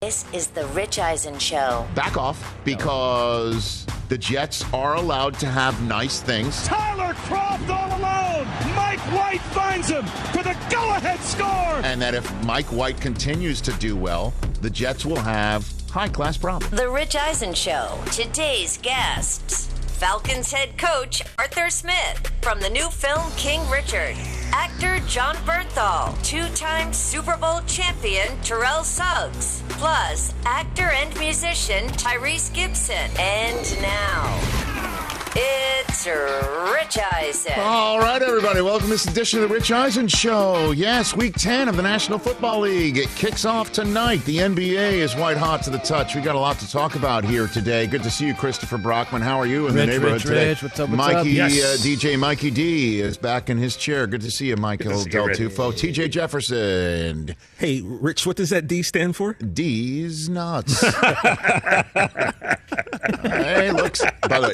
This is The Rich Eisen Show. Back off, because the Jets are allowed to have nice things. Tyler Kroft all alone. Mike White finds him for the go-ahead score. And that if Mike White continues to do well, the Jets will have high-class problems. The Rich Eisen Show. Today's guests: Falcons head coach Arthur Smith, from the new film King Richard; actor John Bernthal; two-time Super Bowl champion Terrell Suggs; plus actor and musician Tyrese Gibson. And now, it's Rich Eisen. All right, everybody. Welcome to this edition of The Rich Eisen Show. Yes, week 10 of the National Football League. It kicks off tonight. The NBA is white hot to the touch. We got a lot to talk about here today. Good to see you, Christopher Brockman. How are you in the neighborhood today? What's up? DJ Mikey D is back in his chair. Good to see you, Michael Del Tufo. TJ Jefferson. Hey, Rich, what does that D stand for? D's nuts. Hey, looks. By the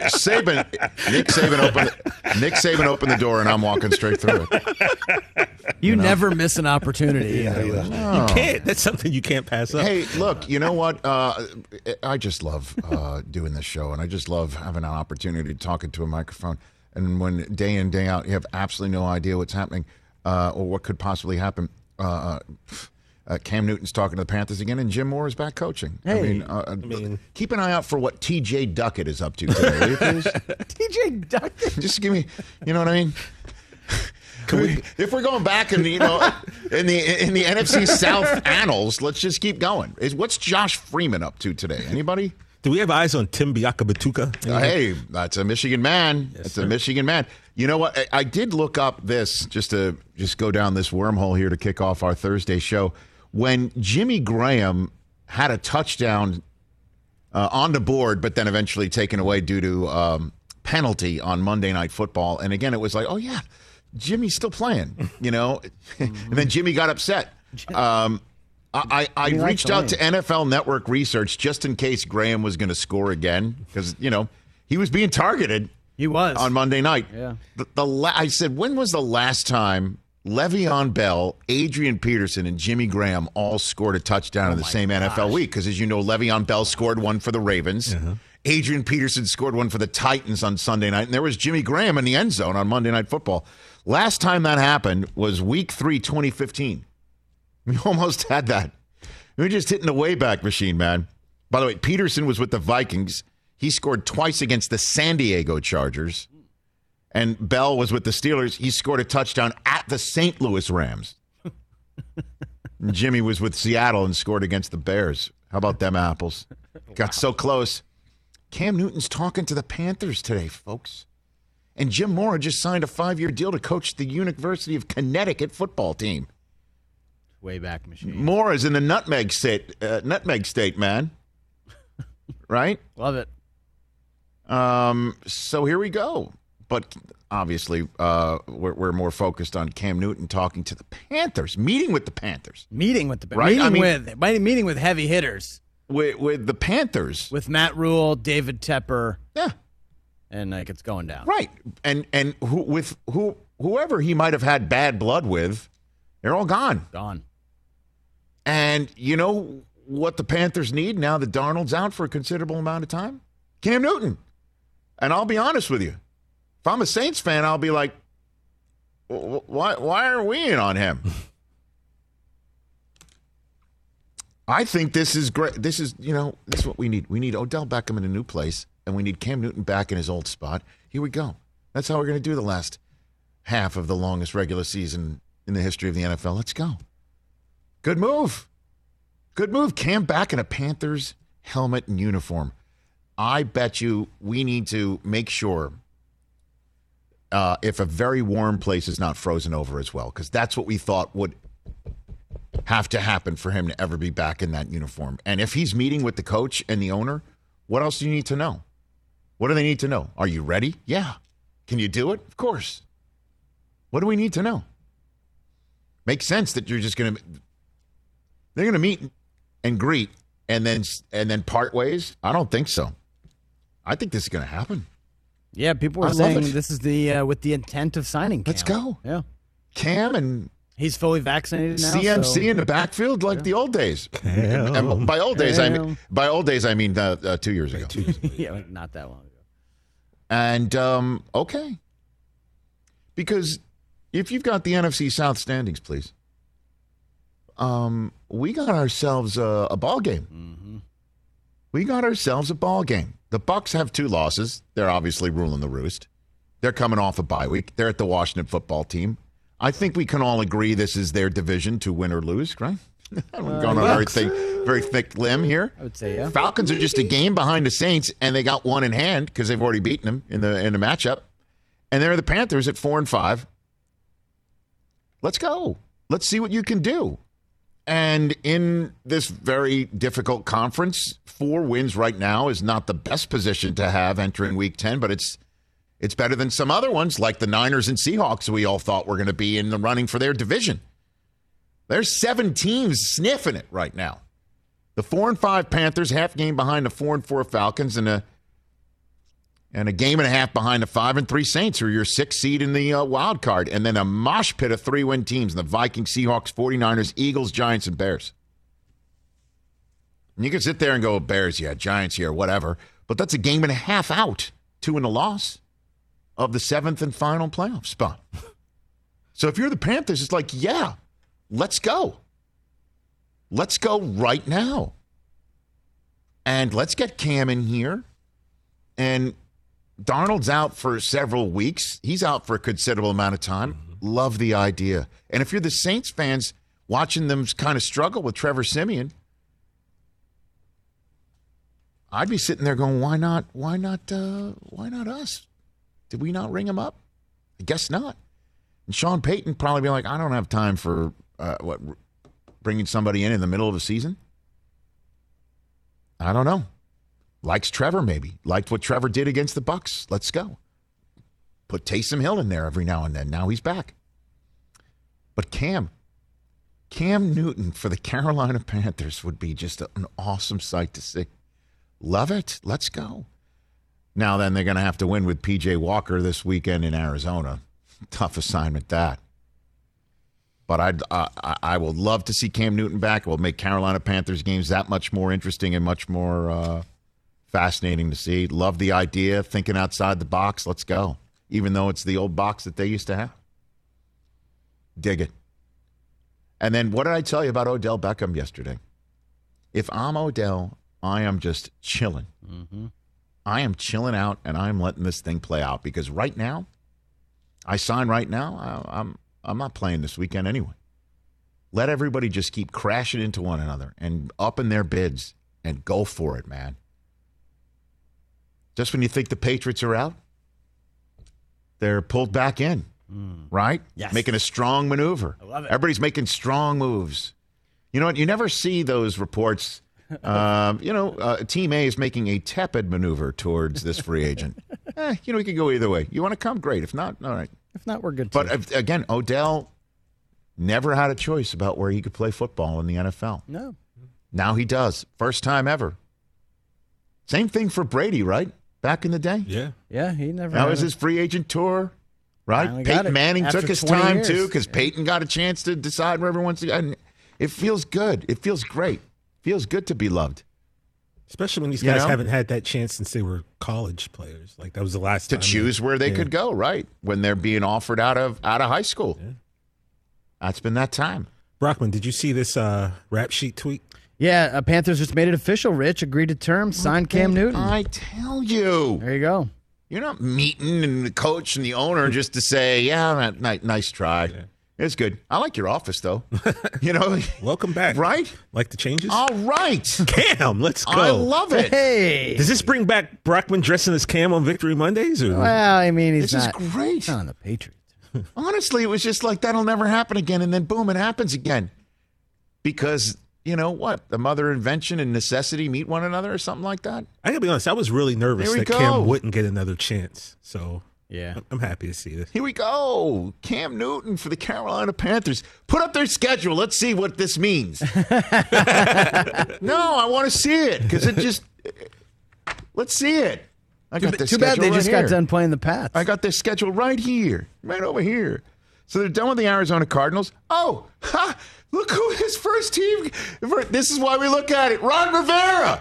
way, Nick Saban opened the door, and I'm walking straight through it. You never miss an opportunity. No. You can't. That's something you can't pass up. Hey, look, you know what? I just love doing this show, and I just love having an opportunity to talk into a microphone. And when day in, day out, you have absolutely no idea what's happening or what could possibly happen. Cam Newton's talking to the Panthers again, and Jim Mora is back coaching. Hey, I mean, keep an eye out for what T.J. Duckett is up to today, will you please? T.J. Duckett? Just give me, you know what I mean? If we're going back in the, in the NFC South annals, let's just keep going. What's Josh Freeman up to today? Anybody? Do we have eyes on Tim Biakabatuka? Hey, that's a Michigan man. Yes, that's a Michigan man. You know what? I did look up this just to go down this wormhole here to kick off our Thursday show. When Jimmy Graham had a touchdown on the board, but then eventually taken away due to penalty on Monday Night Football. And again, it was like, oh, yeah, Jimmy's still playing, you know. And then Jimmy got upset. I reached out to NFL Network Research just in case Graham was going to score again because, you know, he was being targeted. He was. On Monday night. Yeah. I said, when was the last time Le'Veon Bell, Adrian Peterson, and Jimmy Graham all scored a touchdown in the same NFL week? Because, as you know, Le'Veon Bell scored one for the Ravens. Uh-huh. Adrian Peterson scored one for the Titans on Sunday night. And there was Jimmy Graham in the end zone on Monday Night Football. Last time that happened was week 3, 2015. We almost had that. We were just hitting the Wayback Machine, man. By the way, Peterson was with the Vikings. He scored twice against the San Diego Chargers. And Bell was with the Steelers. He scored a touchdown at the St. Louis Rams. Jimmy was with Seattle and scored against the Bears. How about them apples? Got so close. Cam Newton's talking to the Panthers today, folks. And Jim Mora just signed a 5-year deal to coach the University of Connecticut football team. Wayback Machine. Mora's in the Nutmeg State, man. Right? Love it. So here we go. But obviously, we're more focused on Cam Newton talking to the Panthers, meeting with the Panthers. Meeting with the Panthers. Right? Meeting with heavy hitters. With the Panthers. With Matt Rule, David Tepper. Yeah. And, like, it's going down. Right. And whoever he might have had bad blood with, they're all gone. Gone. And you know what the Panthers need now that Darnold's out for a considerable amount of time? Cam Newton. And I'll be honest with you. If I'm a Saints fan, I'll be like, why are we in on him? I think this is great. This is, you know, this is what we need. We need Odell Beckham in a new place, and we need Cam Newton back in his old spot. Here we go. That's how we're going to do the last half of the longest regular season in the history of the NFL. Let's go. Good move. Good move. Cam back in a Panthers helmet and uniform. I bet you we need to make sure if a very warm place is not frozen over as well, because that's what we thought would have to happen for him to ever be back in that uniform. And if he's meeting with the coach and the owner, what else do you need to know? What do they need to know? Are you ready? Yeah. Can you do it? Of course. What do we need to know? Makes sense that you're just going to – they're going to meet and greet and then part ways? I don't think so. I think this is going to happen. Yeah, people are saying this is the with the intent of signing Cam. Let's go. Yeah. Cam and – he's fully vaccinated now. CMC so. In the backfield like the old days. And by old days, I mean 2 years ago. Yeah, not that long ago. And, okay. Because if you've got the NFC South standings, please, we got ourselves a ball game. Mm-hmm. We got ourselves a ball game. The Bucs have 2 losses. They're obviously ruling the roost. They're coming off a bye week. They're at the Washington football team. I think we can all agree this is their division to win or lose, right? I'm going on a very thick limb here. I would say, yeah. Falcons are just a game behind the Saints, and they got one in hand because they've already beaten them in the matchup. And they're the Panthers at 4-5. Let's go. Let's see what you can do. And in this very difficult conference, 4 wins right now is not the best position to have entering Week 10, but it's better than some other ones like the Niners and Seahawks we all thought were going to be in the running for their division. There's 7 teams sniffing it right now. The 4-5 Panthers, half game behind the 4-4 Falcons, and a game and a half behind the 5-3 Saints, who are your 6th seed in the wild card, and then a mosh pit of 3-win teams, the Vikings, Seahawks, 49ers, Eagles, Giants, and Bears. And you can sit there and go, Bears, yeah, Giants, yeah, whatever, but that's a game and a half out, 2 in a loss. Of the 7th and final playoff spot. So if you're the Panthers, it's like, yeah, let's go. Let's go right now. And let's get Cam in here. And Darnold's out for several weeks. He's out for a considerable amount of time. Mm-hmm. Love the idea. And if you're the Saints fans watching them kind of struggle with Trevor Siemian, I'd be sitting there going, why not us? Did we not ring him up? I guess not. And Sean Payton probably be like, I don't have time for bringing somebody in the middle of a season. I don't know. Likes Trevor maybe. Liked what Trevor did against the Bucks. Let's go. Put Taysom Hill in there every now and then. Now he's back. But Cam Newton for the Carolina Panthers would be just an awesome sight to see. Love it. Let's go. Now then, they're going to have to win with P.J. Walker this weekend in Arizona. Tough assignment, that. But I would love to see Cam Newton back. It will make Carolina Panthers games that much more interesting and much more fascinating to see. Love the idea, thinking outside the box. Let's go. Even though it's the old box that they used to have. Dig it. And then what did I tell you about Odell Beckham yesterday? If I'm Odell, I am just chilling. Mm-hmm. I am chilling out, and I'm letting this thing play out because right now, I sign right now. I'm not playing this weekend anyway. Let everybody just keep crashing into one another and upping their bids and go for it, man. Just when you think the Patriots are out, they're pulled back in, right? Yes. Making a strong maneuver. I love it. Everybody's making strong moves. You know what? You never see those reports. Team A is making a tepid maneuver towards this free agent. We could go either way. You want to come? Great. If not, all right. If not, we're good. But again, Odell never had a choice about where he could play football in the NFL. No. Now he does. First time ever. Same thing for Brady, right? Back in the day? Yeah. Yeah, he never had. That was his free agent tour, right? Finally Peyton Manning took his time, too, because Peyton got a chance to decide where everyone wants to go. And it feels good. It feels great. Feels good to be loved. Especially when these guys haven't had that chance since they were college players. Like, that was the last time. To choose where they could go, right? When they're being offered out of high school. Yeah. That's been that time. Brockman, did you see this rap sheet tweet? Yeah, Panthers just made it official, Rich. Agreed to terms, signed Cam Newton. I tell you. There you go. You're not meeting and the coach and the owner just to say, yeah, nice try. Yeah. It's good. I like your office, though. You know, welcome back. Right? Like the changes? All right. Cam, let's go. I love it. Hey. Does this bring back Brockman dressing as Cam on Victory Mondays? Or? Well, I mean, this is great. He's not on the Patriots. Honestly, it was just like, that'll never happen again. And then, boom, it happens again. Because... You know what? The mother invention and necessity meet one another or something like that? I gotta be honest, I was really nervous that Cam wouldn't get another chance. So, yeah, I'm happy to see this. Here we go. Cam Newton for the Carolina Panthers. Put up their schedule. Let's see what this means. No, I want to see it because it just – let's see it. I got their schedule right here. Too bad they just got done playing the Pats. I got their schedule right here, right over here. So they're done with the Arizona Cardinals. Oh, ha! Look who his first team. This is why we look at it. Ron Rivera.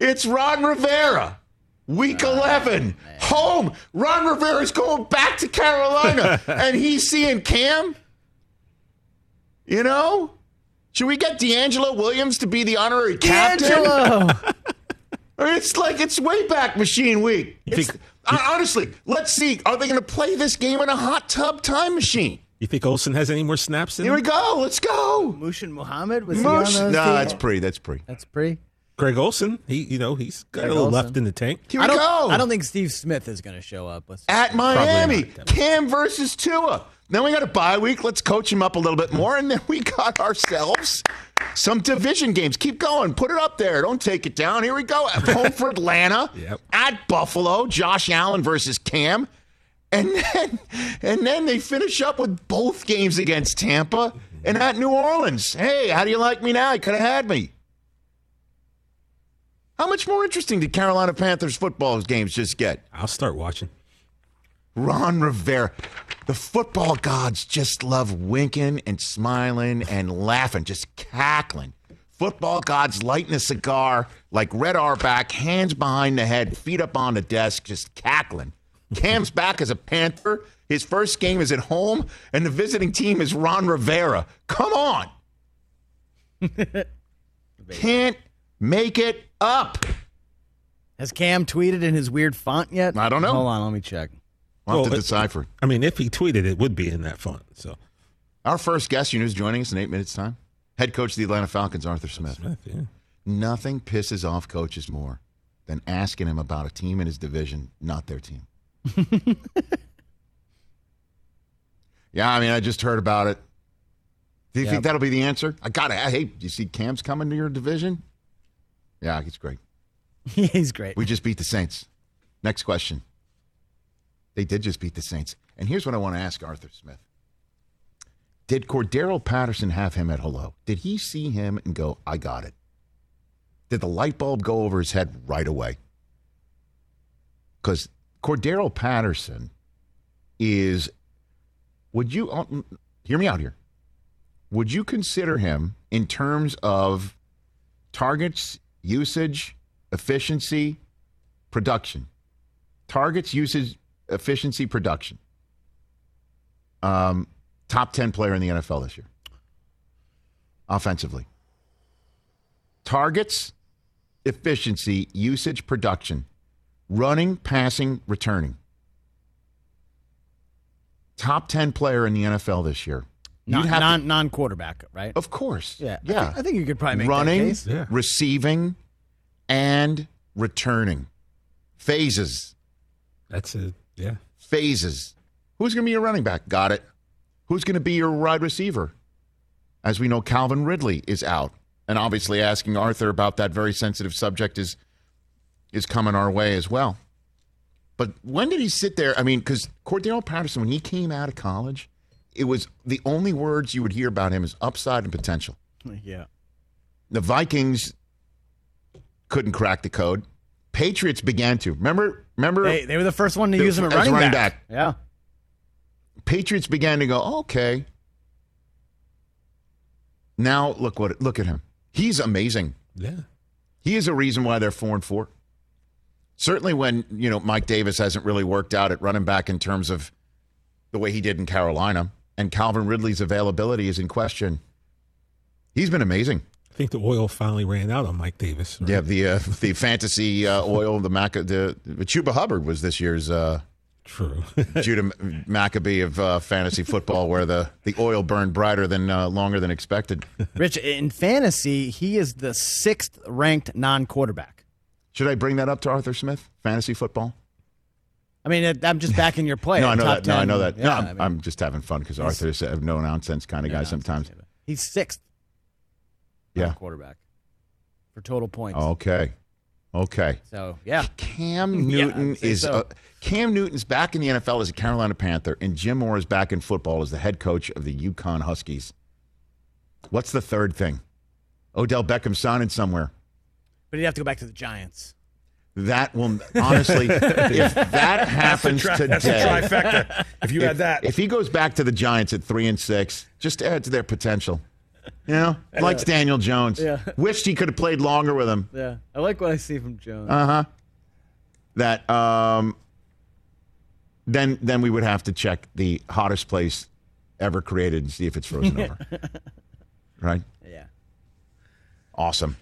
It's Ron Rivera. Week 11. Man. Home. Ron Rivera's going back to Carolina. And he's seeing Cam. You know? Should we get D'Angelo Williams to be the honorary captain? D'Angelo. It's like it's way back machine week. Honestly, let's see. Are they going to play this game in a hot tub time machine? You think Olsen has any more snaps in him? Here we go. Let's go. Mushin Muhammad was on those That's Pre. Greg Olsen, he's got a little left in the tank. Here we go. I don't think Steve Smith is going to show up. At Miami, Cam versus Tua. Then we got a bye week. Let's coach him up a little bit more, and then we got ourselves some division games. Keep going. Put it up there. Don't take it down. Here we go. At home for Atlanta. Yep. At Buffalo, Josh Allen versus Cam. And then they finish up with both games against Tampa and at New Orleans. Hey, how do you like me now? You could have had me. How much more interesting did Carolina Panthers football games just get? I'll start watching. Ron Rivera. The football gods just love winking and smiling and laughing, just cackling. Football gods lighting a cigar like Red Auerbach, hands behind the head, feet up on the desk, just cackling. Cam's back as a Panther. His first game is at home, and the visiting team is Ron Rivera. Come on. Can't make it up. Has Cam tweeted in his weird font yet? I don't know. Hold on, let me check. We'll have to decipher. I mean, if he tweeted, it would be in that font. So, our first guest, you know, is joining us in 8 minutes' time. Head coach of the Atlanta Falcons, Arthur Smith. Yeah. Nothing pisses off coaches more than asking him about a team in his division, not their team. Yeah, I mean, I just heard about it. Do you think that'll be the answer? You see Cam's coming to your division? Yeah, he's great. He's great. We just beat the Saints. Next question. They did just beat the Saints. And here's what I want to ask Arthur Smith. Did Cordarrelle Patterson have him at hello? Did he see him and go, I got it? Did the light bulb go over his head right away? Because Cordarrelle Patterson is, hear me out here. Would you consider him in terms of targets, usage, efficiency, production? Targets, usage, efficiency, production. Top 10 player in the NFL this year. Offensively. Targets, efficiency, usage, production. Running, passing, returning. Top 10 player in the NFL this year. Non-quarterback, right? Of course. Yeah. I think you could probably make that case. Running, receiving, and returning. Phases. That's it. Yeah. Phases. Who's going to be your running back? Got it. Who's going to be your wide receiver? As we know, Calvin Ridley is out. And obviously asking Arthur about that very sensitive subject is coming our way as well. But when did he sit there? I mean, because Cordarrelle Patterson, when he came out of college, it was the only words you would hear about him is upside and potential. Yeah. The Vikings couldn't crack the code. Patriots began to. Remember? They were the first one to use him at running back. Yeah. Patriots began to go, okay. Now look at him. He's amazing. Yeah. He is a reason why they're 4-4. Certainly when, you know, Mike Davis hasn't really worked out at running back in terms of the way he did in Carolina, and Calvin Ridley's availability is in question. He's been amazing. I think the oil finally ran out on Mike Davis. Right? Yeah, the fantasy oil, the Chuba Hubbard was this year's true Judah Maccabee of fantasy football, where the oil burned brighter than longer than expected. Rich, in fantasy, he is the 6th ranked non-quarterback. Should I bring that up to Arthur Smith? Fantasy football. I mean, I'm just backing your play. No, I know that. Yeah, no, I'm just having fun because Arthur's a no-nonsense kind of guy sometimes. He's 6th. Yeah, quarterback for total points. Okay. So yeah, Cam Newton Cam Newton's back in the NFL as a Carolina Panther, and Jim Mora is back in football as the head coach of the UConn Huskies. What's the third thing? Odell Beckham signing somewhere, but he'd have to go back to the Giants. That will honestly, if that happens today, that's a trifecta. If you had that, if he goes back to the Giants at 3-6, just add to their potential. You know, likes Daniel Jones. Yeah. Wished he could have played longer with him. Yeah, I like what I see from Jones. Uh-huh. That then we would have to check the hottest place ever created and see if it's frozen over. Right? Yeah. Awesome.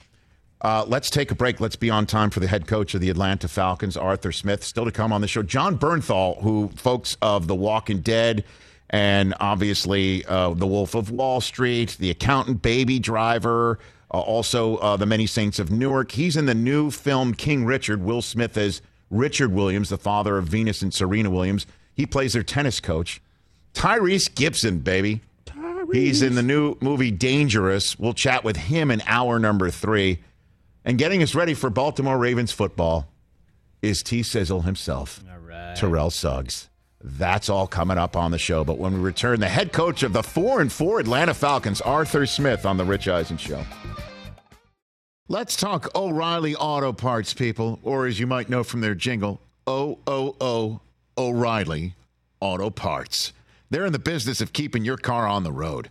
Let's take a break. Let's be on time for the head coach of the Atlanta Falcons, Arthur Smith. Still to come on the show, John Bernthal, who folks of The Walking Dead, and obviously The Wolf of Wall Street, The Accountant, Baby Driver, also The Many Saints of Newark. He's in the new film King Richard. Will Smith as Richard Williams, the father of Venus and Serena Williams. He plays their tennis coach. Tyrese Gibson, baby. Tyrese. He's in the new movie Dangerous. We'll chat with him in hour number 3. And getting us ready for Baltimore Ravens football is T-Sizzle himself, all right, Terrell Suggs. That's all coming up on the show. But when we return, the head coach of the 4-4 Atlanta Falcons, Arthur Smith, on The Rich Eisen Show. Let's talk O'Reilly Auto Parts, people, or as you might know from their jingle, O-O-O O'Reilly Auto Parts. They're in the business of keeping your car on the road.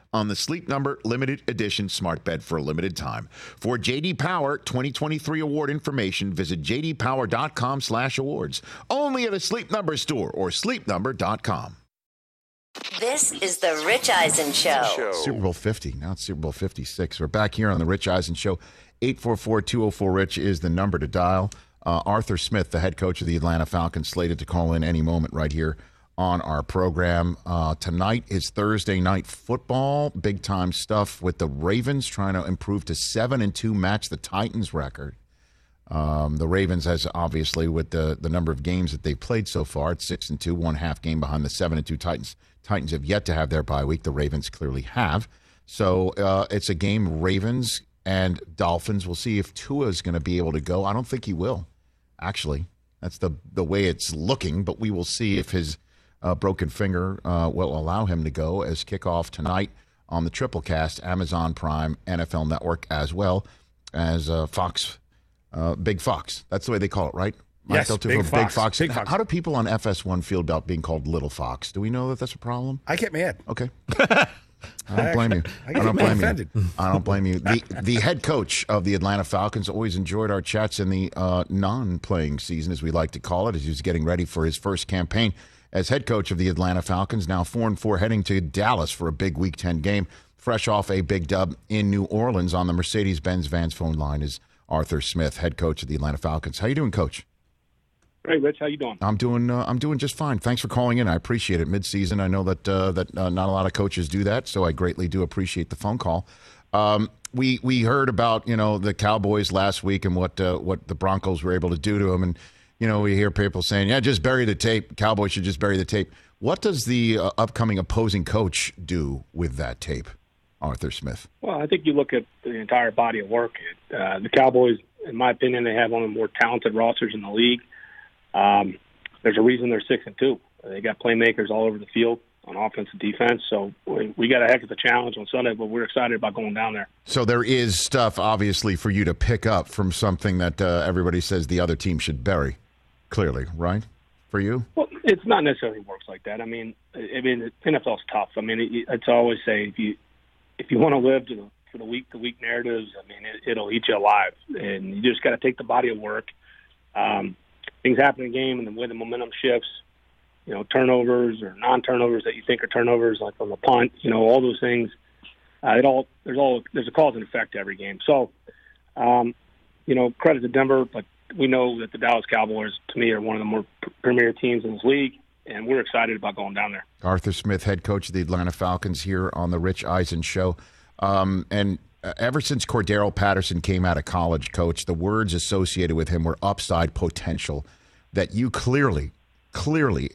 on the Sleep Number Limited Edition Smart Bed for a limited time. For J.D. Power 2023 award information, visit jdpower.com/awards. Only at a Sleep Number store or sleepnumber.com. This is The Rich Eisen Show. Super Bowl 50, now it's Super Bowl 56. We're back here on The Rich Eisen Show. 844-204-RICH is the number to dial. Arthur Smith, the head coach of the Atlanta Falcons, slated to call in any moment right here on our program. Tonight is Thursday Night Football. Big time stuff with the Ravens trying to improve to 7-2, match the Titans record. The Ravens, as obviously with the number of games that they've played so far, it's 6-2, one half game behind the 7-2 Titans. Titans have yet to have their bye week. The Ravens clearly have. So it's a game, Ravens and Dolphins. We'll see if Tua is going to be able to go. I don't think he will, actually. That's the way it's looking, but we will see if his broken finger will allow him to go, as kickoff tonight on the Triple Cast, Amazon Prime, NFL Network, as well as Fox Big Fox. That's the way they call it, right? Yes, Big Fox. Big Fox. How do people on FS1 feel about being called Little Fox? Do we know that that's a problem? I get mad. Okay. I don't blame you. The head coach of the Atlanta Falcons always enjoyed our chats in the non-playing season, as we like to call it, as he was getting ready for his first campaign as head coach of the Atlanta Falcons, now 4-4, heading to Dallas for a big Week 10 game, fresh off a big dub in New Orleans. On the Mercedes-Benz Vans phone line is Arthur Smith, head coach of the Atlanta Falcons. How you doing, Coach? Hey, Rich, how you doing? I'm doing just fine. Thanks for calling in. I appreciate it. Mid-season, I know that not a lot of coaches do that, so I greatly do appreciate the phone call. We heard about the Cowboys last week and what the Broncos were able to do to them, and we hear people saying, "Yeah, just bury the tape. Cowboys should just bury the tape." What does the upcoming opposing coach do with that tape, Arthur Smith? Well, I think you look at the entire body of work. The Cowboys, in my opinion, they have one of the more talented rosters in the league. There's a reason they're 6-2. They got playmakers all over the field on offense and defense. So we got a heck of a challenge on Sunday, but we're excited about going down there. So there is stuff, obviously, for you to pick up from something that everybody says the other team should bury, clearly, right, for you? Well, it's not necessarily works like that. I mean, NFL's tough. I mean, it's always say if you want to live for the week-to-week narratives, I mean, it'll eat you alive. And you just got to take the body of work. Things happen in the game, and the way the momentum shifts, turnovers or non-turnovers that you think are turnovers, like on the punt, all those things. There's a cause and effect to every game. So, credit to Denver, but we know that the Dallas Cowboys, to me, are one of the more premier teams in this league, and we're excited about going down there. Arthur Smith, head coach of the Atlanta Falcons, here on the Rich Eisen Show, and. Ever since Cordarrelle Patterson came out of college, Coach, the words associated with him were upside potential that you clearly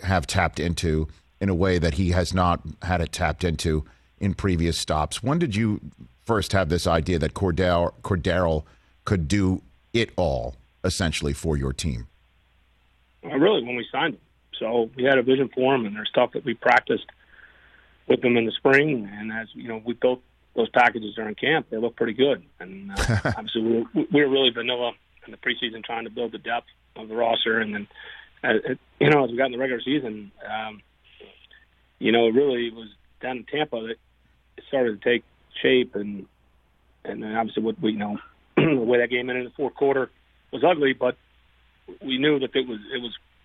have tapped into in a way that he has not had it tapped into in previous stops. When did you first have this idea that Cordarrelle could do it all, essentially, for your team? Well, really, when we signed him. So we had a vision for him, and there's stuff that we practiced with him in the spring. And as we built those packages during camp, they look pretty good. And obviously, we were really vanilla in the preseason, trying to build the depth of the roster. And then, as we got in the regular season, it really was down in Tampa that it started to take shape. And then obviously, what we the way that game ended in the fourth quarter was ugly, but we knew that it was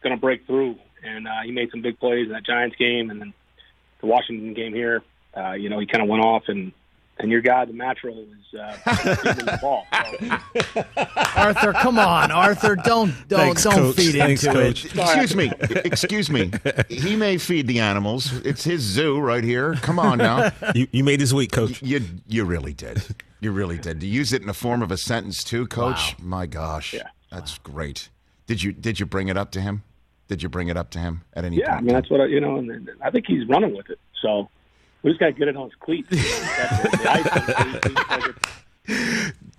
going to break through. And he made some big plays in that Giants game, and then the Washington game here. He kind of went off and. And your guy, the natural, is feeding the ball. So. Arthur, come on, Arthur! Don't feed into it. Excuse me. He may feed the animals. It's his zoo right here. Come on now. You made his week, Coach. You really did. You really did. To use it in the form of a sentence too, Coach. Wow. My gosh, yeah. That's great. Did you bring it up to him? Did you bring it up to him at any? Yeah, I mean that's what and I think he's running with it. So. We just got to get it on his cleats.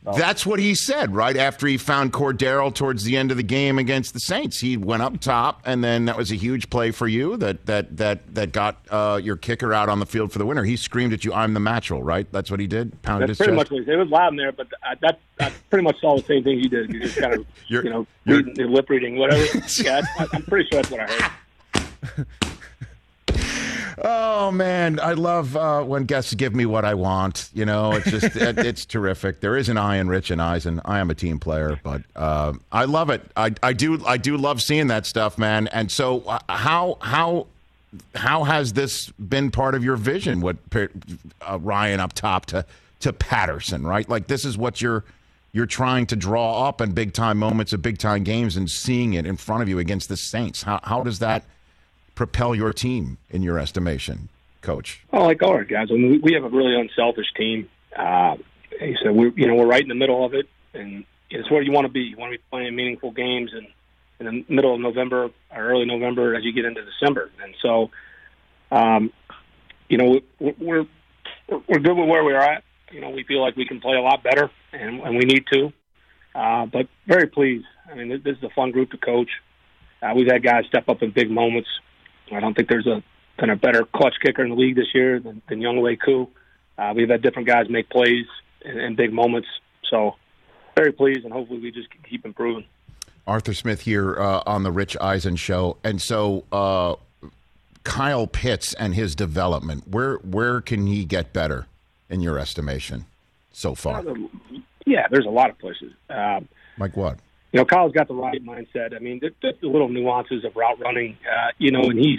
That's what he said right after he found Cordarrelle towards the end of the game against the Saints. He went up top, and then that was a huge play for you that got your kicker out on the field for the winner. He screamed at you, "I'm the natural," right? That's what he did? Pounded his chest? That's pretty much what it was loud in there, but I pretty much saw the same thing he did. You just kind of, lip reading, whatever. Yeah, I'm pretty sure that's what I heard. Oh, man, I love when guests give me what I want. It's just it's terrific. There is an I in Rich and Eisen. I am a team player, but I love it. I do love seeing that stuff, man. And so how has this been part of your vision, what Ryan up top to Patterson, right? Like this is what you're trying to draw up in big-time moments of big-time games and seeing it in front of you against the Saints. How does that propel your team, in your estimation, Coach? Oh, like all right, guys. I mean, we have a really unselfish team. So we're right in the middle of it, and it's where you want to be. You want to be playing meaningful games, and in the middle of November or early November, as you get into December. And so, we're good with where we are at. We feel like we can play a lot better, and we need to. But very pleased. I mean, this is a fun group to coach. We've had guys step up in big moments. I don't think there's a better clutch kicker in the league this year than Young Leku. We've had different guys make plays in big moments. So very pleased, and hopefully we just can keep improving. Arthur Smith here on The Rich Eisen Show. And so Kyle Pitts and his development, where can he get better in your estimation so far? Yeah, there's a lot of places. Like what? You know, Kyle's got the right mindset. I mean, there's the little nuances of route running, you know, and he's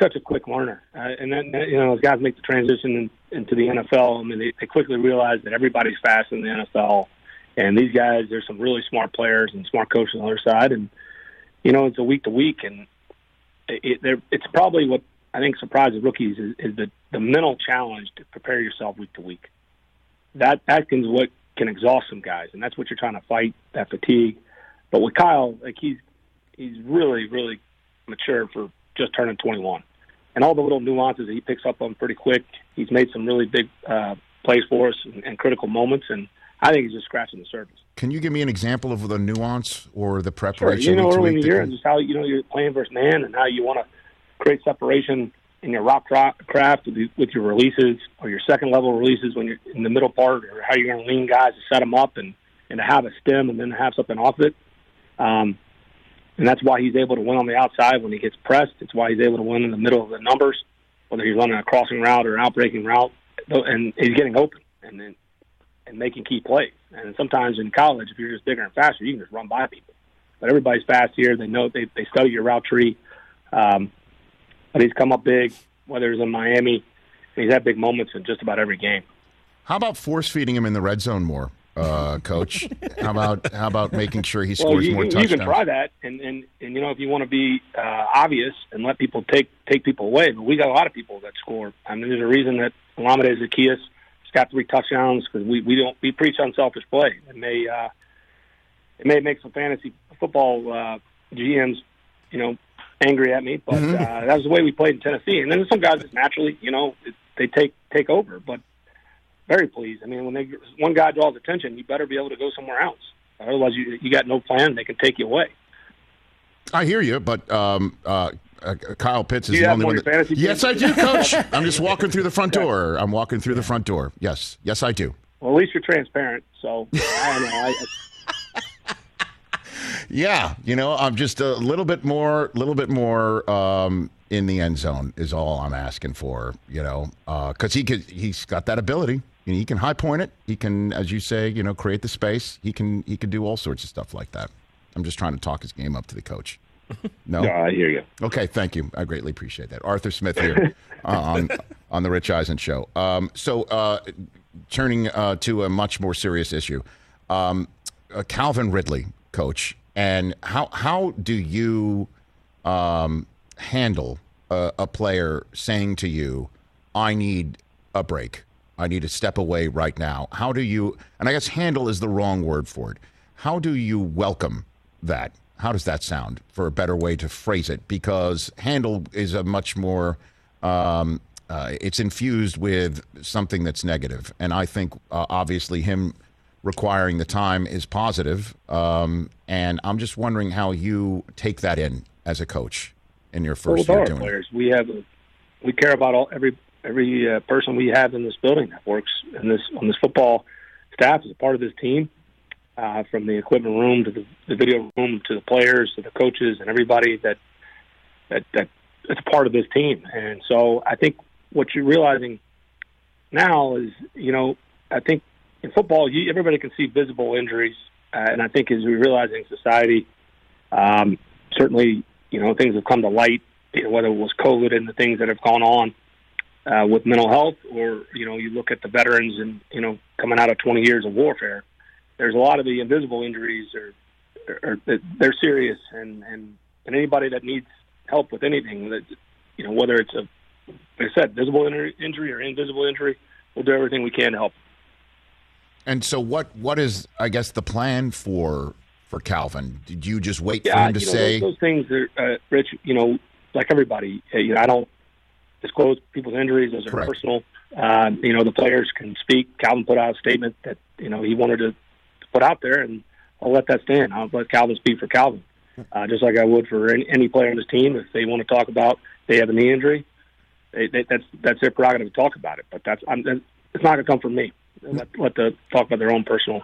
such a quick learner. And then, you know, those guys make the transition into the NFL. I mean, they quickly realize that everybody's fast in the NFL. And these guys, there's some really smart players and smart coaches on the other side. And, you know, it's a week-to-week. And it's probably what I think surprises rookies is the mental challenge to prepare yourself week-to-week. That is what can exhaust some guys, and that's what you're trying to fight, that fatigue. But with Kyle, like he's really, really mature for just turning 21. And all the little nuances that he picks up on pretty quick, he's made some really big plays for us and critical moments, and I think he's just scratching the surface. Can you give me an example of the nuance or the preparation? Sure. You know, early in the year, and just how, you know, you're playing versus man and how you want to create separation in your rock craft with your releases or your second-level releases when you're in the middle part, or how you're going to lean guys to set them up and to have a stem and then have something off it. And that's why he's able to win on the outside when he gets pressed. It's why he's able to win in the middle of the numbers, whether he's running a crossing route or an outbreaking route. And he's getting open and making key plays. And sometimes in college, if you're just bigger and faster, you can just run by people. But everybody's fast here. They know they study your route tree. But he's come up big, whether he's in Miami. He's had big moments in just about every game. How about force-feeding him in the red zone more, Coach? How about making sure he scores more touchdowns? You can try that, and you know, if you want to be obvious and let people take people away. But we got a lot of people that score. I mean, there's a reason that Olamide Zaccheaus has got 3 touchdowns, because we preach unselfish play. It may make some fantasy football GMs, you know, angry at me, but that was the way we played in Tennessee. And then some guys just naturally, you know, they take over. But very pleased. I mean, when one guy draws attention, you better be able to go somewhere else. Otherwise, you got no plan. They can take you away. I hear you, but Kyle Pitts is the only one. Yes, I do, Coach. I'm just walking through the front door. I'm walking through the front door. Yes, I do. Well, at least you're transparent. So I don't know. Yeah, you know, I'm just a little bit more in the end zone is all I'm asking for, you know, because he's got that ability. You know, he can high point it. He can, as you say, you know, create the space. He can do all sorts of stuff like that. I'm just trying to talk his game up to the coach. No, I hear you. Okay, thank you. I greatly appreciate that. Arthur Smith here on the Rich Eisen Show. So turning to a much more serious issue, Calvin Ridley, Coach, and how do you handle a player saying to you, I need a break, I need to step away right now? How do you, and I guess handle is the wrong word for it, how do you welcome that? How does that sound for a better way to phrase it? Because handle is a much more, it's infused with something that's negative. And I think obviously him requiring the time is positive, and I'm just wondering how you take that in as a coach in your first year doing players. It. We care about every person we have in this building that works on this football staff as a part of this team, from the equipment room to the video room to the players to the coaches and everybody that is part of this team. And so I think what you're realizing now is, you know, I think in football, everybody can see visible injuries, and I think as we realize in society, certainly, you know, things have come to light, you know, whether it was COVID and the things that have gone on with mental health, or, you know, you look at the veterans and, you know, coming out of 20 years of warfare, there's a lot of the invisible injuries are they're serious, and anybody that needs help with anything, that, you know, whether it's a, like I said, visible injury or invisible injury, we'll do everything we can to help. And so what is, I guess, the plan for Calvin? Did you just wait for him to say? Those things are, Rich, you know, like everybody, you know, I don't disclose people's injuries. Those are personal. You know, the players can speak. Calvin put out a statement that, you know, he wanted to put out there, and I'll let that stand. I'll let Calvin speak for Calvin, just like I would for any player on this team. If they want to talk about they have a knee injury, that's their prerogative to talk about it. But it's not going to come from me. Let them talk about their own personal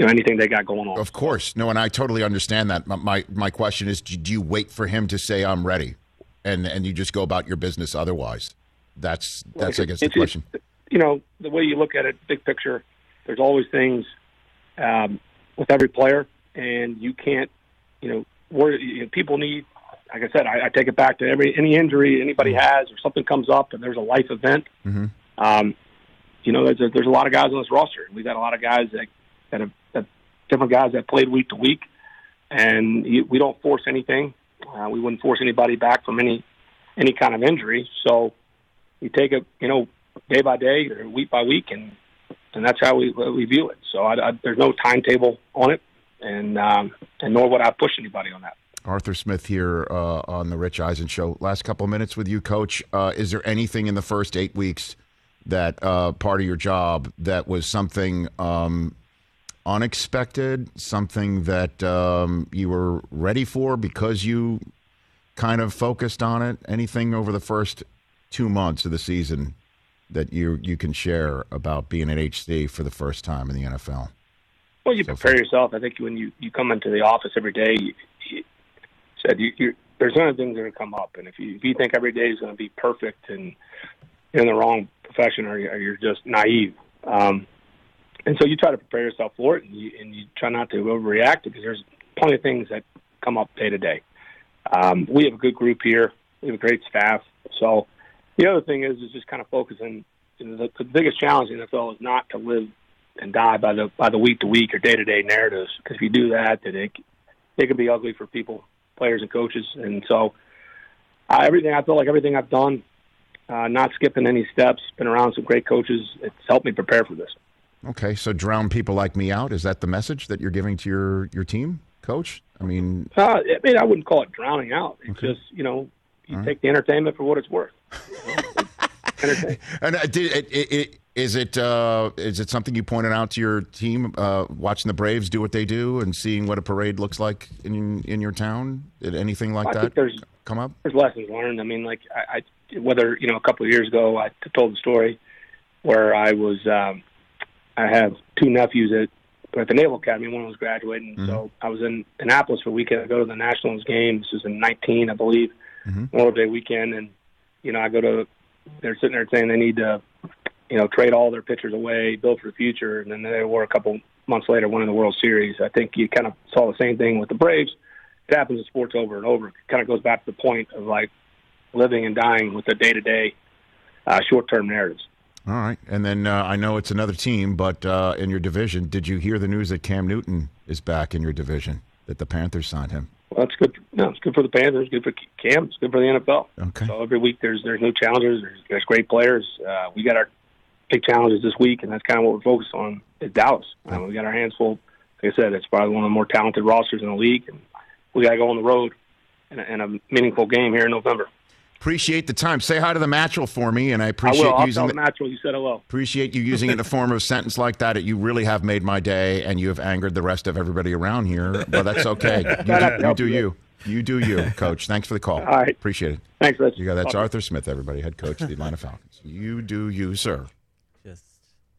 anything they got going on. Of course. No, and I totally understand that. My question is, do you wait for him to say, I'm ready, and you just go about your business otherwise? That's I guess, the question. The way you look at it, big picture, there's always things with every player, and you can't, people need, like I said, I take it back to any injury anybody has or something comes up and there's a life event. Mm-hmm. There's a lot of guys on this roster. We've got a lot of guys that different guys that played week to week, and we don't force anything. We wouldn't force anybody back from any kind of injury. So we take it, day by day or week by week, and that's how we view it. So there's no timetable on it, and nor would I push anybody on that. Arthur Smith here on The Rich Eisen Show. Last couple of minutes with you, Coach. Is there anything in the first 8 weeks that part of your job that was something unexpected, something that you were ready for because you kind of focused on it? Anything over the first 2 months of the season that you can share about being at HC for the first time in the NFL? Well, you prepare yourself. I think when you come into the office every day, there's other things that are going to come up, and if you think every day is going to be perfect, and you're in the wrong profession, or you're just naive, and so you try to prepare yourself for it, and you try not to overreact because there's plenty of things that come up day to day. We have a good group here. We have a great staff. So the other thing is just kind of focusing. The biggest challenge in the NFL is not to live and die by the week to week or day to day narratives, because if you do that, then it can be ugly for people, players and coaches. And so everything I've done, not skipping any steps, been around some great coaches, it's helped me prepare for this. Okay, so drown people like me out. Is that the message that you're giving to your team, Coach? I mean, I wouldn't call it drowning out. It's okay. Just, you all take right. The entertainment for what it's worth. And is it something you pointed out to your team, watching the Braves do what they do and seeing what a parade looks like in your town? Did anything like that come up? There's lessons learned. I mean, like whether a couple of years ago, I told the story where I was, I have two nephews at the Naval Academy. One was graduating, mm-hmm. So I was in Annapolis for a weekend. I go to the Nationals game. This was in 19, I believe, mm-hmm. Memorial Day weekend, and I go to. They're sitting there saying they need to, trade all their pitchers away, build for the future, and then they were a couple months later winning the World Series. I think you kind of saw the same thing with the Braves. It happens in sports over and over. It kind of goes back to the point of like living and dying with the day-to-day short-term narratives. All right, and then I know it's another team, but in your division, did you hear the news that Cam Newton is back in your division, that the Panthers signed him? Well, that's good. No, it's good for the Panthers. Good for Cam. It's good for the NFL. Okay. So every week there's new challenges. There's great players. We got our big challenges this week, and that's kind of what we're focused on is Dallas. Okay. We got our hands full. Like I said, it's probably one of the more talented rosters in the league, and we got to go on the road in a meaningful game here in November. Appreciate the time. Say hi to the Matchel for me, and I appreciate I will. Using the Matchel. You said hello. Appreciate you using it in the form of a sentence like that. You really have made my day, and you have angered the rest of everybody around here. But that's okay. You do you, Coach. Thanks for the call. All right, appreciate it. Thanks, Rich. That's Arthur Smith, everybody, head coach of the Atlanta Falcons. You do you, sir. Just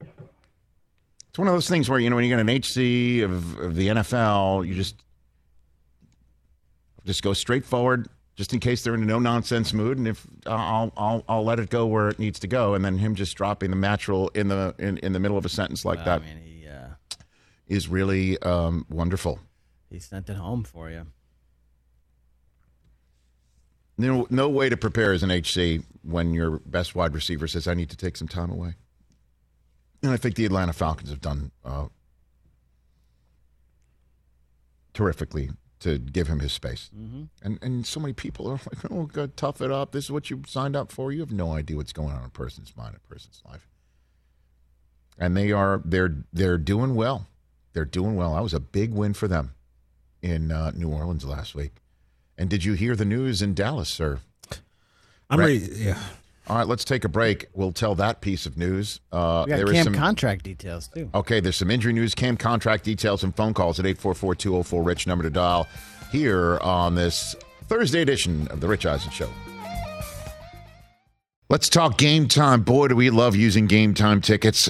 it's one of those things where when you get an HC of the NFL, you just go straight forward. Just in case they're in a no-nonsense mood, and if I'll let it go where it needs to go, and then him just dropping the Matchel in the middle of a sentence like that is really wonderful. He sent it home for you. No way to prepare as an HC when your best wide receiver says, "I need to take some time away." And I think the Atlanta Falcons have done terrifically to give him his space. Mm-hmm. And so many people are like, oh, God, tough it up. This is what you signed up for. You have no idea what's going on in a person's mind, a person's life. And they're doing well. They're doing well. That was a big win for them in New Orleans last week. And did you hear the news in Dallas, sir? I'm ready, yeah. All right, let's take a break. We'll tell that piece of news. We got Cam contract details, too. Okay, there's some injury news, Cam contract details, and phone calls at 844-204-RICH, number to dial here on this Thursday edition of The Rich Eisen Show. Let's talk Game Time. Boy, do we love using Game Time tickets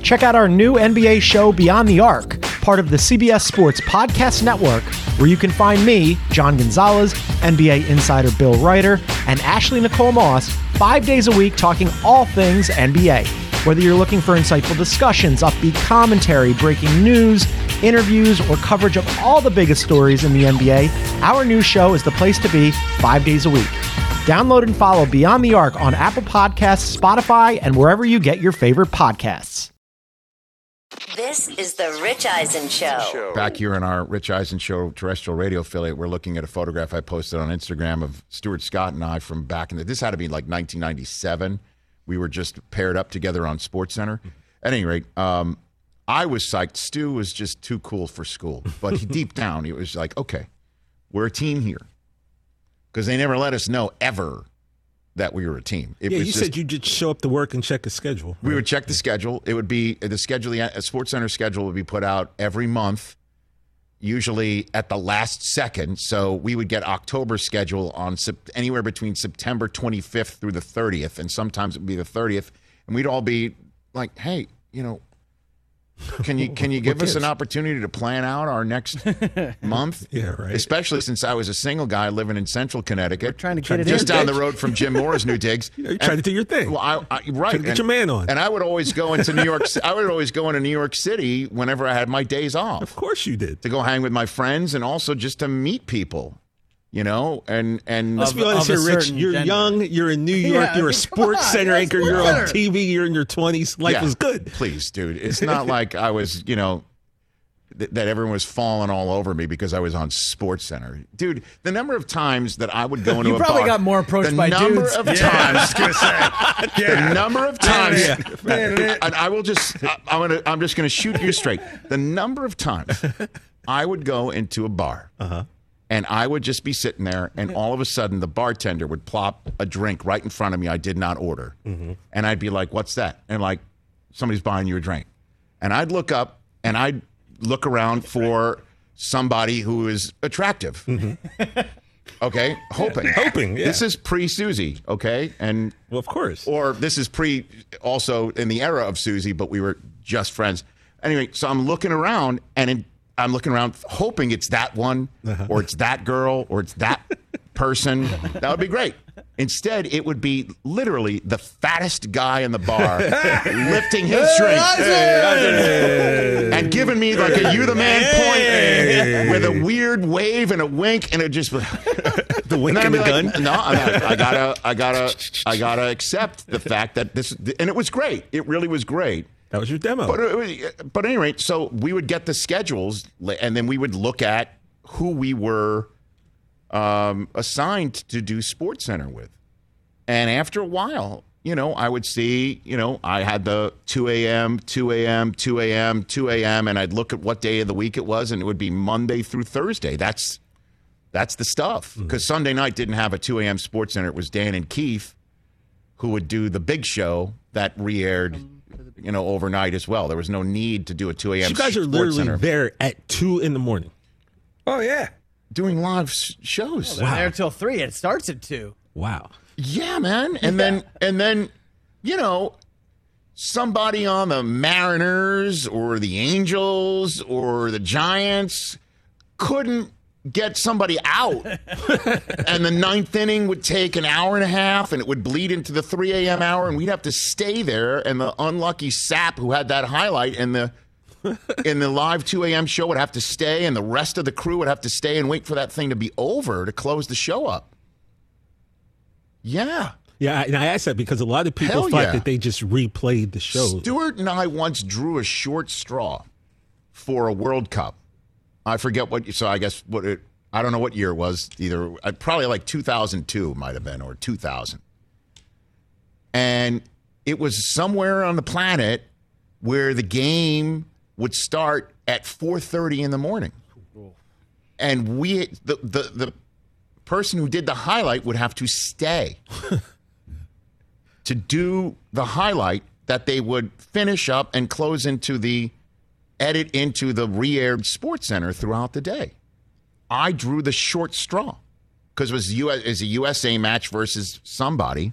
Check out our new NBA show, Beyond the Arc, part of the CBS Sports Podcast Network, where you can find me, John Gonzalez, NBA insider Bill Ryder, and Ashley Nicole Moss 5 days a week talking all things NBA. Whether you're looking for insightful discussions, upbeat commentary, breaking news, interviews, or coverage of all the biggest stories in the NBA, our new show is the place to be 5 days a week. Download and follow Beyond the Arc on Apple Podcasts, Spotify, and wherever you get your favorite podcasts. This is The Rich Eisen Show. Back here in our Rich Eisen Show terrestrial radio affiliate, we're looking at a photograph I posted on Instagram of Stuart Scott and I from back in the... This had to be like 1997. We were just paired up together on SportsCenter. At any rate, I was psyched. Stu was just too cool for school. But deep down, it was like, okay, we're a team here. Because they never let us know ever that we were a team. Said you just show up to work and check the schedule. Right? We would check the schedule. It would be the schedule. The SportsCenter schedule would be put out every month, usually at the last second. So we would get October's schedule on anywhere between September 25th through the 30th, and sometimes it would be the 30th. And we'd all be like, "Hey, you know, can you give us an opportunity to plan out our next month?" Yeah, right. Especially since I was a single guy living in Central Connecticut, we're trying to get it just down the road from Jim Mora's new digs. You know, you're trying to do your thing. Well, get your man on. And I would always go into New York. I would always go into New York City whenever I had my days off. Of course, you did, to go hang with my friends and also just to meet people. You know, and let's be honest here, Rich. You're gender. Young. You're in New York. Yeah, you're a SportsCenter anchor. You're on TV. You're in your 20s. Life is good. Please, dude. It's not like I was, you know, that everyone was falling all over me because I was on SportsCenter. Dude, the number of times that I would go into a bar. You probably got more approached by dudes. The number of times. I'm just going to shoot you straight. The number of times I would go into a bar. Uh-huh. And I would just be sitting there, and all of a sudden, the bartender would plop a drink right in front of me I did not order. Mm-hmm. And I'd be like, "What's that?" And like, "Somebody's buying you a drink." And I'd look up, and I'd look around for somebody who is attractive. Mm-hmm. Okay? Hoping. Yeah. This is pre-Susie, okay? And well, of course. Or this is also in the era of Susie, but we were just friends. Anyway, so I'm looking around, and I'm looking around hoping it's that one, or it's that girl, or it's that person. That would be great. Instead, it would be literally the fattest guy in the bar lifting his drink and giving me like a "you the man" point with a weird wave and a wink, and it just the wink and the gun. No, I gotta accept the fact that this, and it was great. It really was great. That was your demo. But at any rate, so we would get the schedules, and then we would look at who we were assigned to do SportsCenter with. And after a while, you know, I would see, you know, I had the 2 a.m., 2 a.m., 2 a.m., 2 a.m., and I'd look at what day of the week it was, and it would be Monday through Thursday. That's the stuff. Because Sunday night didn't have a 2 a.m. SportsCenter. It was Dan and Keith who would do the big show that re-aired you know, overnight as well. There was no need to do a 2 a.m. So you guys are literally there at 2 in the morning. Oh, yeah. Doing live shows. They're there till 3. It starts at 2. Wow. Yeah, man. And then, you know, somebody on the Mariners or the Angels or the Giants couldn't get somebody out. And the ninth inning would take an hour and a half, and it would bleed into the 3 a.m. hour, and we'd have to stay there. And the unlucky sap who had that highlight in the in the live 2 a.m. show would have to stay, and the rest of the crew would have to stay and wait for that thing to be over to close the show up. Yeah. Yeah, and I asked that because a lot of people thought that they just replayed the show. Stewart and I once drew a short straw for a World Cup. I forget what, so I guess what it, I don't know what year it was either. Probably like 2002 might have been, or 2000. And it was somewhere on the planet where the game would start at 4:30 in the morning. And we, the person who did the highlight would have to stay to do the highlight that they would finish up and close into the edit into the re-aired Sports Center throughout the day. I drew the short straw because it was a USA match versus somebody.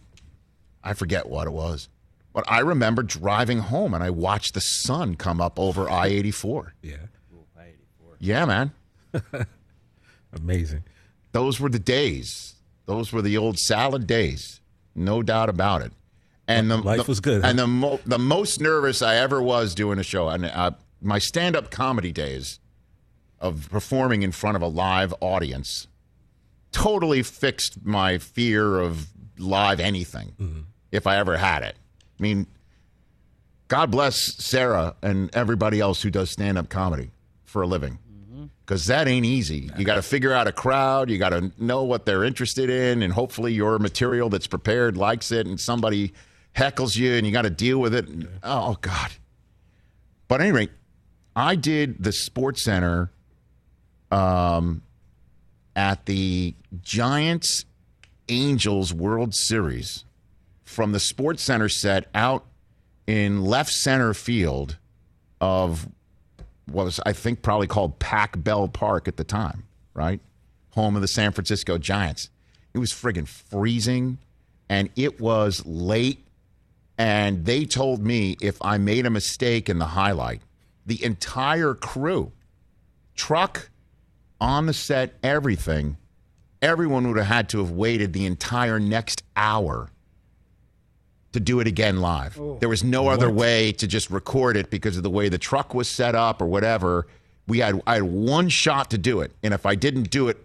I forget what it was. But I remember driving home and I watched the sun come up over I-84. Yeah. Yeah, man. Amazing. Those were the days. Those were the old salad days. No doubt about it. And life was good. Huh? And the most nervous I ever was doing a show, and my stand-up comedy days of performing in front of a live audience totally fixed my fear of live anything, if I ever had it. I mean, God bless Sarah and everybody else who does stand-up comedy for a living, because that ain't easy. You got to figure out a crowd. You got to know what they're interested in, and hopefully your material that's prepared likes it, and somebody heckles you, and you got to deal with it. Yeah. Oh, God. But at any rate, I did the Sports Center at the Giants Angels World Series from the Sports Center set out in left center field of what was, I think, probably called Pac Bell Park at the time, right? Home of the San Francisco Giants. It was friggin' freezing, and it was late, and they told me if I made a mistake in the highlight, the entire crew, truck, on the set, everything, everyone would have had to have waited the entire next hour to do it again live. Oh, there was no other way to just record it because of the way the truck was set up or whatever. I had one shot to do it, and if I didn't do it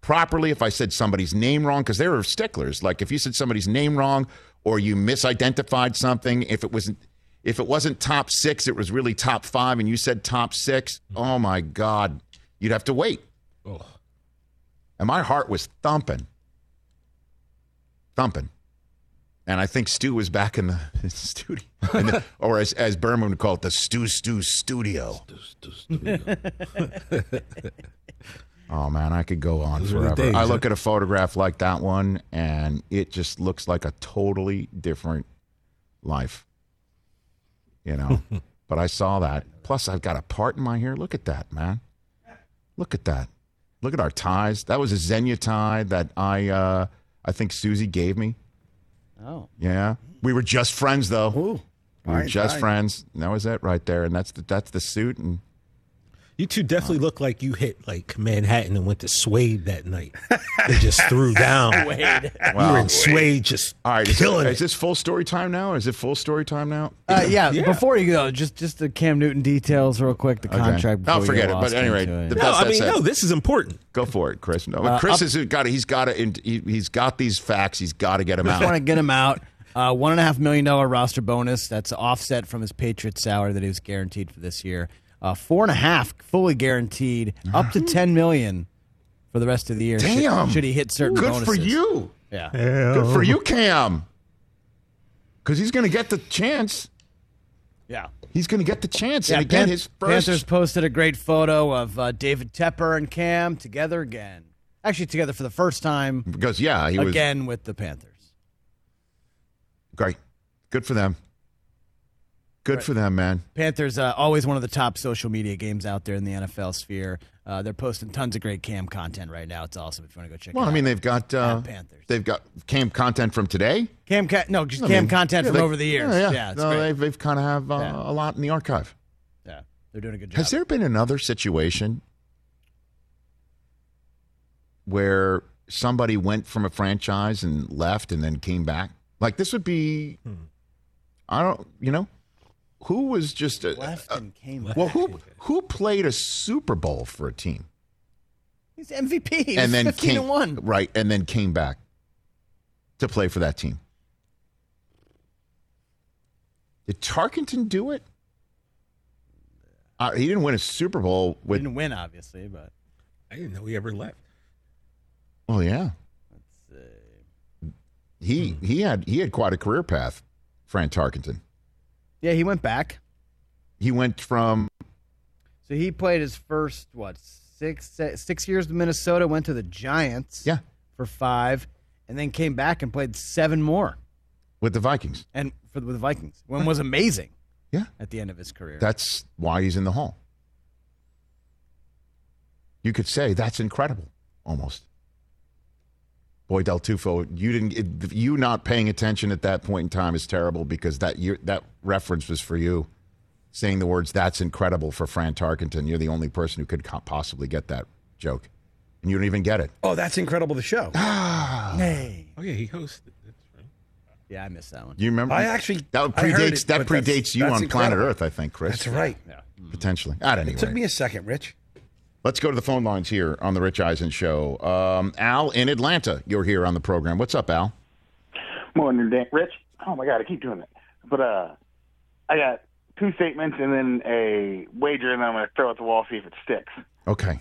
properly, if I said somebody's name wrong, because they were sticklers. Like if you said somebody's name wrong or you misidentified something, if it wasn't top six, it was really top five, and you said top six, oh, my God, you'd have to wait. Ugh. And my heart was thumping. And I think Stu was back in the studio, or as Berman would call it, the Stu studio. Stu. Oh, man, I could go on forever. Days, I look at a photograph like that one, and it just looks like a totally different life. You know, but I saw that. Plus, I've got a part in my hair. Look at that, man. Look at that. Look at our ties. That was a Xenia tie that I think Susie gave me. Oh. Yeah. We were just friends, though. Ooh. We were just friends. And that was it right there. And that's the suit. And you two definitely look like you hit like Manhattan and went to Suede that night. They just threw down. Wow. You were in Suede just all right, killing it. Is this full story time now? Or is it full story time now? Yeah. Before you go, just the Cam Newton details real quick. The contract. I'll forget it. But anyway, this is important. Go for it, Chris. No, Chris has got. He's got these facts. He's got to get them out. I want to get them out. $1.5 million roster bonus. That's offset from his Patriots salary that he was guaranteed for this year. 4.5 fully guaranteed, up to $10 million for the rest of the year. Damn! Should he hit certain bonuses? Good for you. Yeah. Hell. Good for you, Cam. Because he's going to get the chance. Yeah. He's going to get the chance. Yeah, and again, his first. Panthers posted a great photo of David Tepper and Cam together again. Actually, together for the first time. Because he was again with the Panthers. Great. Good for them. Good for them, man. Panthers always one of the top social media games out there in the NFL sphere. They're posting tons of great Cam content right now. It's awesome if you want to go check it out. Well, I mean, they've got Cam content from today. Cam content from over the years. They've kind of have a lot in the archive. Yeah, they're doing a good job. Has there been another situation where somebody went from a franchise and left and then came back? Like this would be, I don't, you know. Who was just a who played a Super Bowl for a team? He's MVP. He's and then 15 came, and 1. Right, and then came back to play for that team. Did Tarkenton do it? He didn't win a Super Bowl. With, didn't win, obviously, but I didn't know he ever left. Oh yeah. Let's see. He had quite a career path, Fran Tarkenton. Yeah, he went back. He went from. So he played his first six years in Minnesota. Went to the Giants. Yeah. For 5, and then came back and played 7 more. With the Vikings. And with the Vikings. One was amazing. Yeah. At the end of his career. That's why he's in the Hall. You could say that's incredible, almost. Boy, Del Tufo, you not paying attention at that point in time is terrible, because that reference was for you, saying the words "that's incredible" for Fran Tarkenton. You're the only person who could possibly get that joke, and you don't even get it. Oh, that's incredible. The show. Nay. Oh yeah, he hosted. Yeah, I missed that one. You remember? That predates you on incredible. Planet Earth, I think, Chris. That's right. Yeah. Potentially. Anyway. It took me a second, Rich. Let's go to the phone lines here on the Rich Eisen Show. Al in Atlanta, you're here on the program. What's up, Al? Morning, Rich. Oh my God, I keep doing it. But I got 2 statements and then a wager, and then I'm going to throw at the wall, see if it sticks. Okay.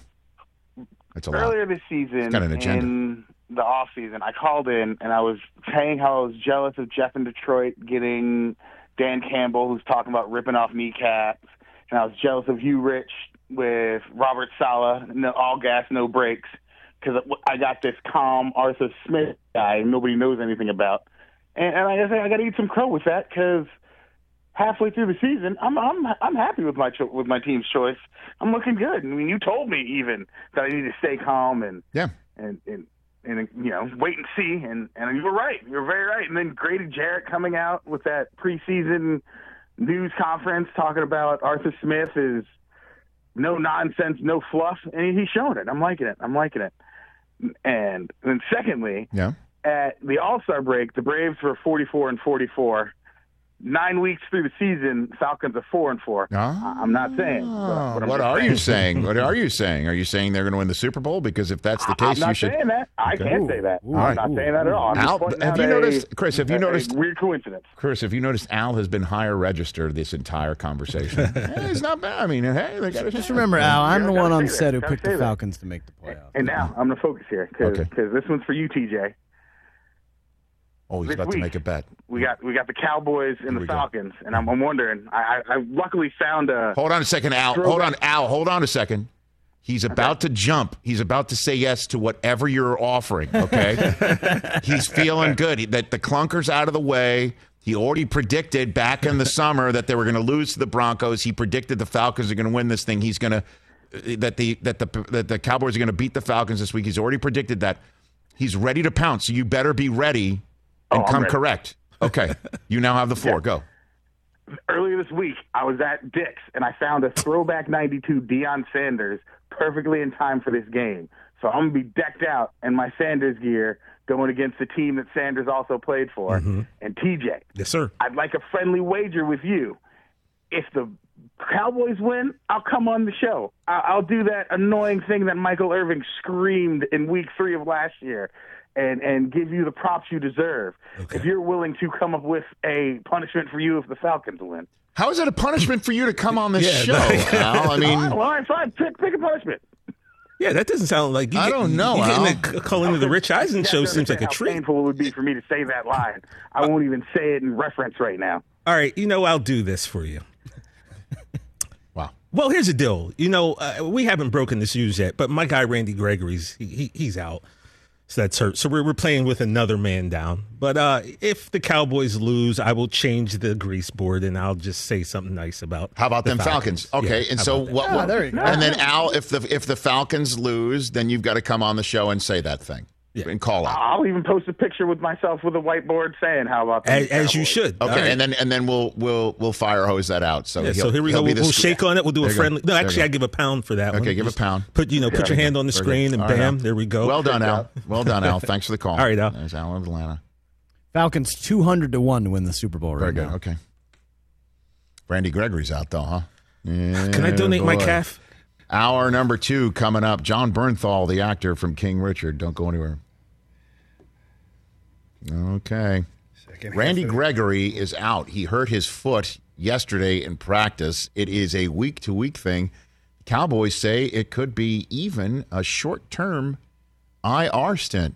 That's a lot. Earlier this season, got an agenda. The off season, I called in and I was saying how I was jealous of Jeff in Detroit getting Dan Campbell, who's talking about ripping off kneecaps, and I was jealous of you, Rich, with Robert Saleh, no, all gas, no brakes, because I got this calm Arthur Smith guy nobody knows anything about, and I guess I got to eat some crow with that, because halfway through the season, I'm happy with my team's choice. I'm looking good. I mean, you told me even that I need to stay calm and you know, wait and see, and you were right. You were very right. And then Grady Jarrett coming out with that preseason news conference talking about Arthur Smith is no nonsense, no fluff, and he's showing it. I'm liking it. And then secondly, at the All-Star break, the Braves were 44-44. 9 weeks through the season, Falcons are 4-4. Oh, I'm not saying. What are you saying? What are you saying? Are you saying they're going to win the Super Bowl? Because if that's the case, you should. I'm not saying that. I can't say that. I'm not saying that at all. Have you noticed, Chris? Weird coincidence. Chris, have you noticed Al has been higher registered this entire conversation? Hey, it's not bad. I mean, hey, they got to just remember, Al, I'm the one on set who picked the Falcons to make the playoffs. And now I'm going to focus here, because this one's for you, TJ. Oh, he's about to make a bet. We got the Cowboys and the Falcons, and I'm wondering. I luckily found a. Hold on a second, Al. Hold on a second. He's about to jump. He's about to say yes to whatever you're offering. Okay. He's feeling good that the clunker's out of the way. He already predicted back in the summer that they were going to lose to the Broncos. He predicted the Falcons are going to win this thing. He's going to that the Cowboys are going to beat the Falcons this week. He's already predicted that. He's ready to pounce. So you better be ready. And come correct. Okay. You now have the floor. Yeah. Go. Earlier this week, I was at Dick's, and I found a throwback 92 Deion Sanders perfectly in time for this game. So I'm going to be decked out in my Sanders gear going against the team that Sanders also played for. Mm-hmm. And TJ. Yes, sir. I'd like a friendly wager with you. If the Cowboys win, I'll come on the show. I'll do that annoying thing that Michael Irvin screamed in week 3 of last year. And give you the props you deserve. Okay. If you're willing to come up with a punishment for you if the Falcons win. How is it a punishment for you to come on this show, Al? I mean, all right, fine. Pick a punishment. Yeah, that doesn't sound like I don't know. Getting a call into the Rich Eisen show seems like a treat. How painful it would be for me to say that line. I won't even say it in reference right now. All right, you know, I'll do this for you. Wow. Well, here's the deal. You know, we haven't broken this news yet, but my guy Randy Gregory's he's out. So that's hurt. So we're playing with another man down. But if the Cowboys lose, I will change the grease board and I'll just say something nice about. How about them Falcons? Okay. Yeah, and so what? And then Al, if the Falcons lose, then you've got to come on the show and say that thing and call out. I'll even post a picture with myself with a whiteboard saying, "How about that?" As you should. Okay. Right. And then we'll fire hose that out. So yeah, so here we go. We'll shake on it. We'll do a friendly. No, actually, I give £1 for that. Okay, give just £1. Put your hand on the screen and bam, there we go. Well done, Al. Well done, Al. Thanks for the call. All right, Al. There's Al in Atlanta. Falcons 200 to 1 to win the Super Bowl right now. Very good. Okay. Randy Gregory's out, though, huh? Yeah, can I donate my calf? Hour number 2 coming up. John Bernthal, the actor from King Richard. Don't go anywhere. Okay. Randy Gregory is out. He hurt his foot yesterday in practice. It is a week-to-week thing. Cowboys say it could be even a short-term IR stint.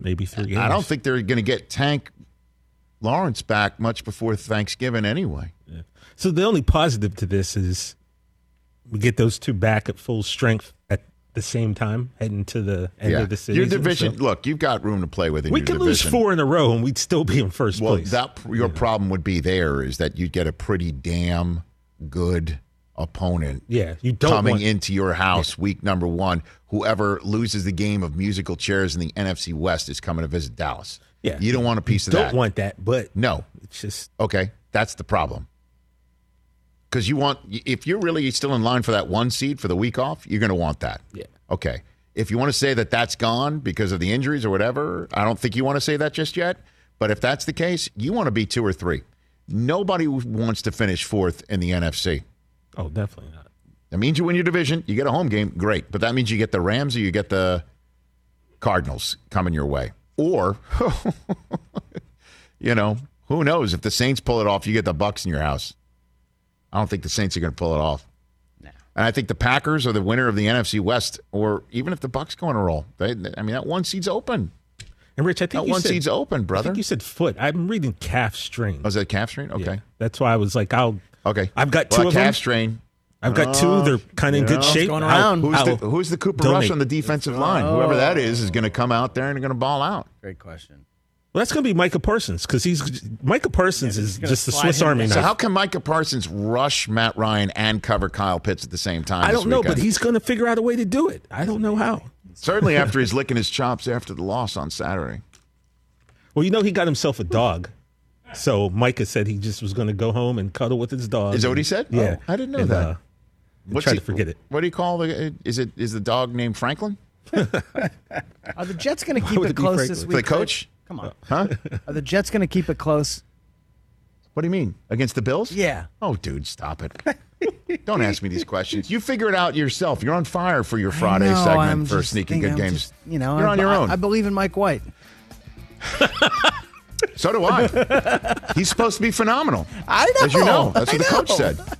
Maybe 3 games. I don't think they're going to get Tank Lawrence back much before Thanksgiving anyway. Yeah. So the only positive to this is we get those two back at full strength at the same time, heading to the end of the season. Your division, look, you've got room to play with in your division. We could lose 4 in a row and we'd still be in first place. Well, your problem would be there is that you'd get a pretty damn good opponent coming into your house week number 1. Whoever loses the game of musical chairs in the NFC West is coming to visit Dallas. Yeah, you don't want a piece of that. Don't want that, but no, it's just okay. That's the problem. Because you want, if you're really still in line for that 1 seed for the week off, you're going to want that. Yeah. Okay. If you want to say that that's gone because of the injuries or whatever, I don't think you want to say that just yet. But if that's the case, you want to be 2 or 3. Nobody wants to finish 4th in the NFC. Oh, definitely not. That means you win your division. You get a home game. Great. But that means you get the Rams or you get the Cardinals coming your way. Or, you know, who knows? If the Saints pull it off, you get the Bucs in your house. I don't think the Saints are going to pull it off. No. And I think the Packers are the winner of the NFC West, or even if the Bucs go on a roll. That 1 seed's open. And, Rich, I think that 1 seed's open, brother. I think you said foot. I'm reading calf strain. Oh, is that calf strain? Okay. Yeah. That's why I was like, I've got 2 of them. Calf strain. I've got 2. They're kind of in good shape. Who's the Cooper Rush on the defensive line? Whoever that is going to come out there and going to ball out. Great question. Well, that's going to be Micah Parsons because Micah Parsons is just the Swiss Army knife. So how can Micah Parsons rush Matt Ryan and cover Kyle Pitts at the same time? I don't know, but he's going to figure out a way to do it. I don't know how. Certainly after he's licking his chops after the loss on Saturday. Well, you know he got himself a dog. So Micah said he just was going to go home and cuddle with his dog. Is that what he said? Yeah. Oh, I didn't know that. Try to forget it. What do you call the? Is the dog named Franklin? Are the Jets going to keep it close this week? The coach? Come on. Huh? Are the Jets going to keep it close? What do you mean? Against the Bills? Yeah. Oh, dude, stop it. Don't ask me these questions. You figure it out yourself. You're on fire for your Friday segment for sneaking good games. You're on your own. I believe in Mike White. So do I. He's supposed to be phenomenal. I know. As you know. That's what the coach said.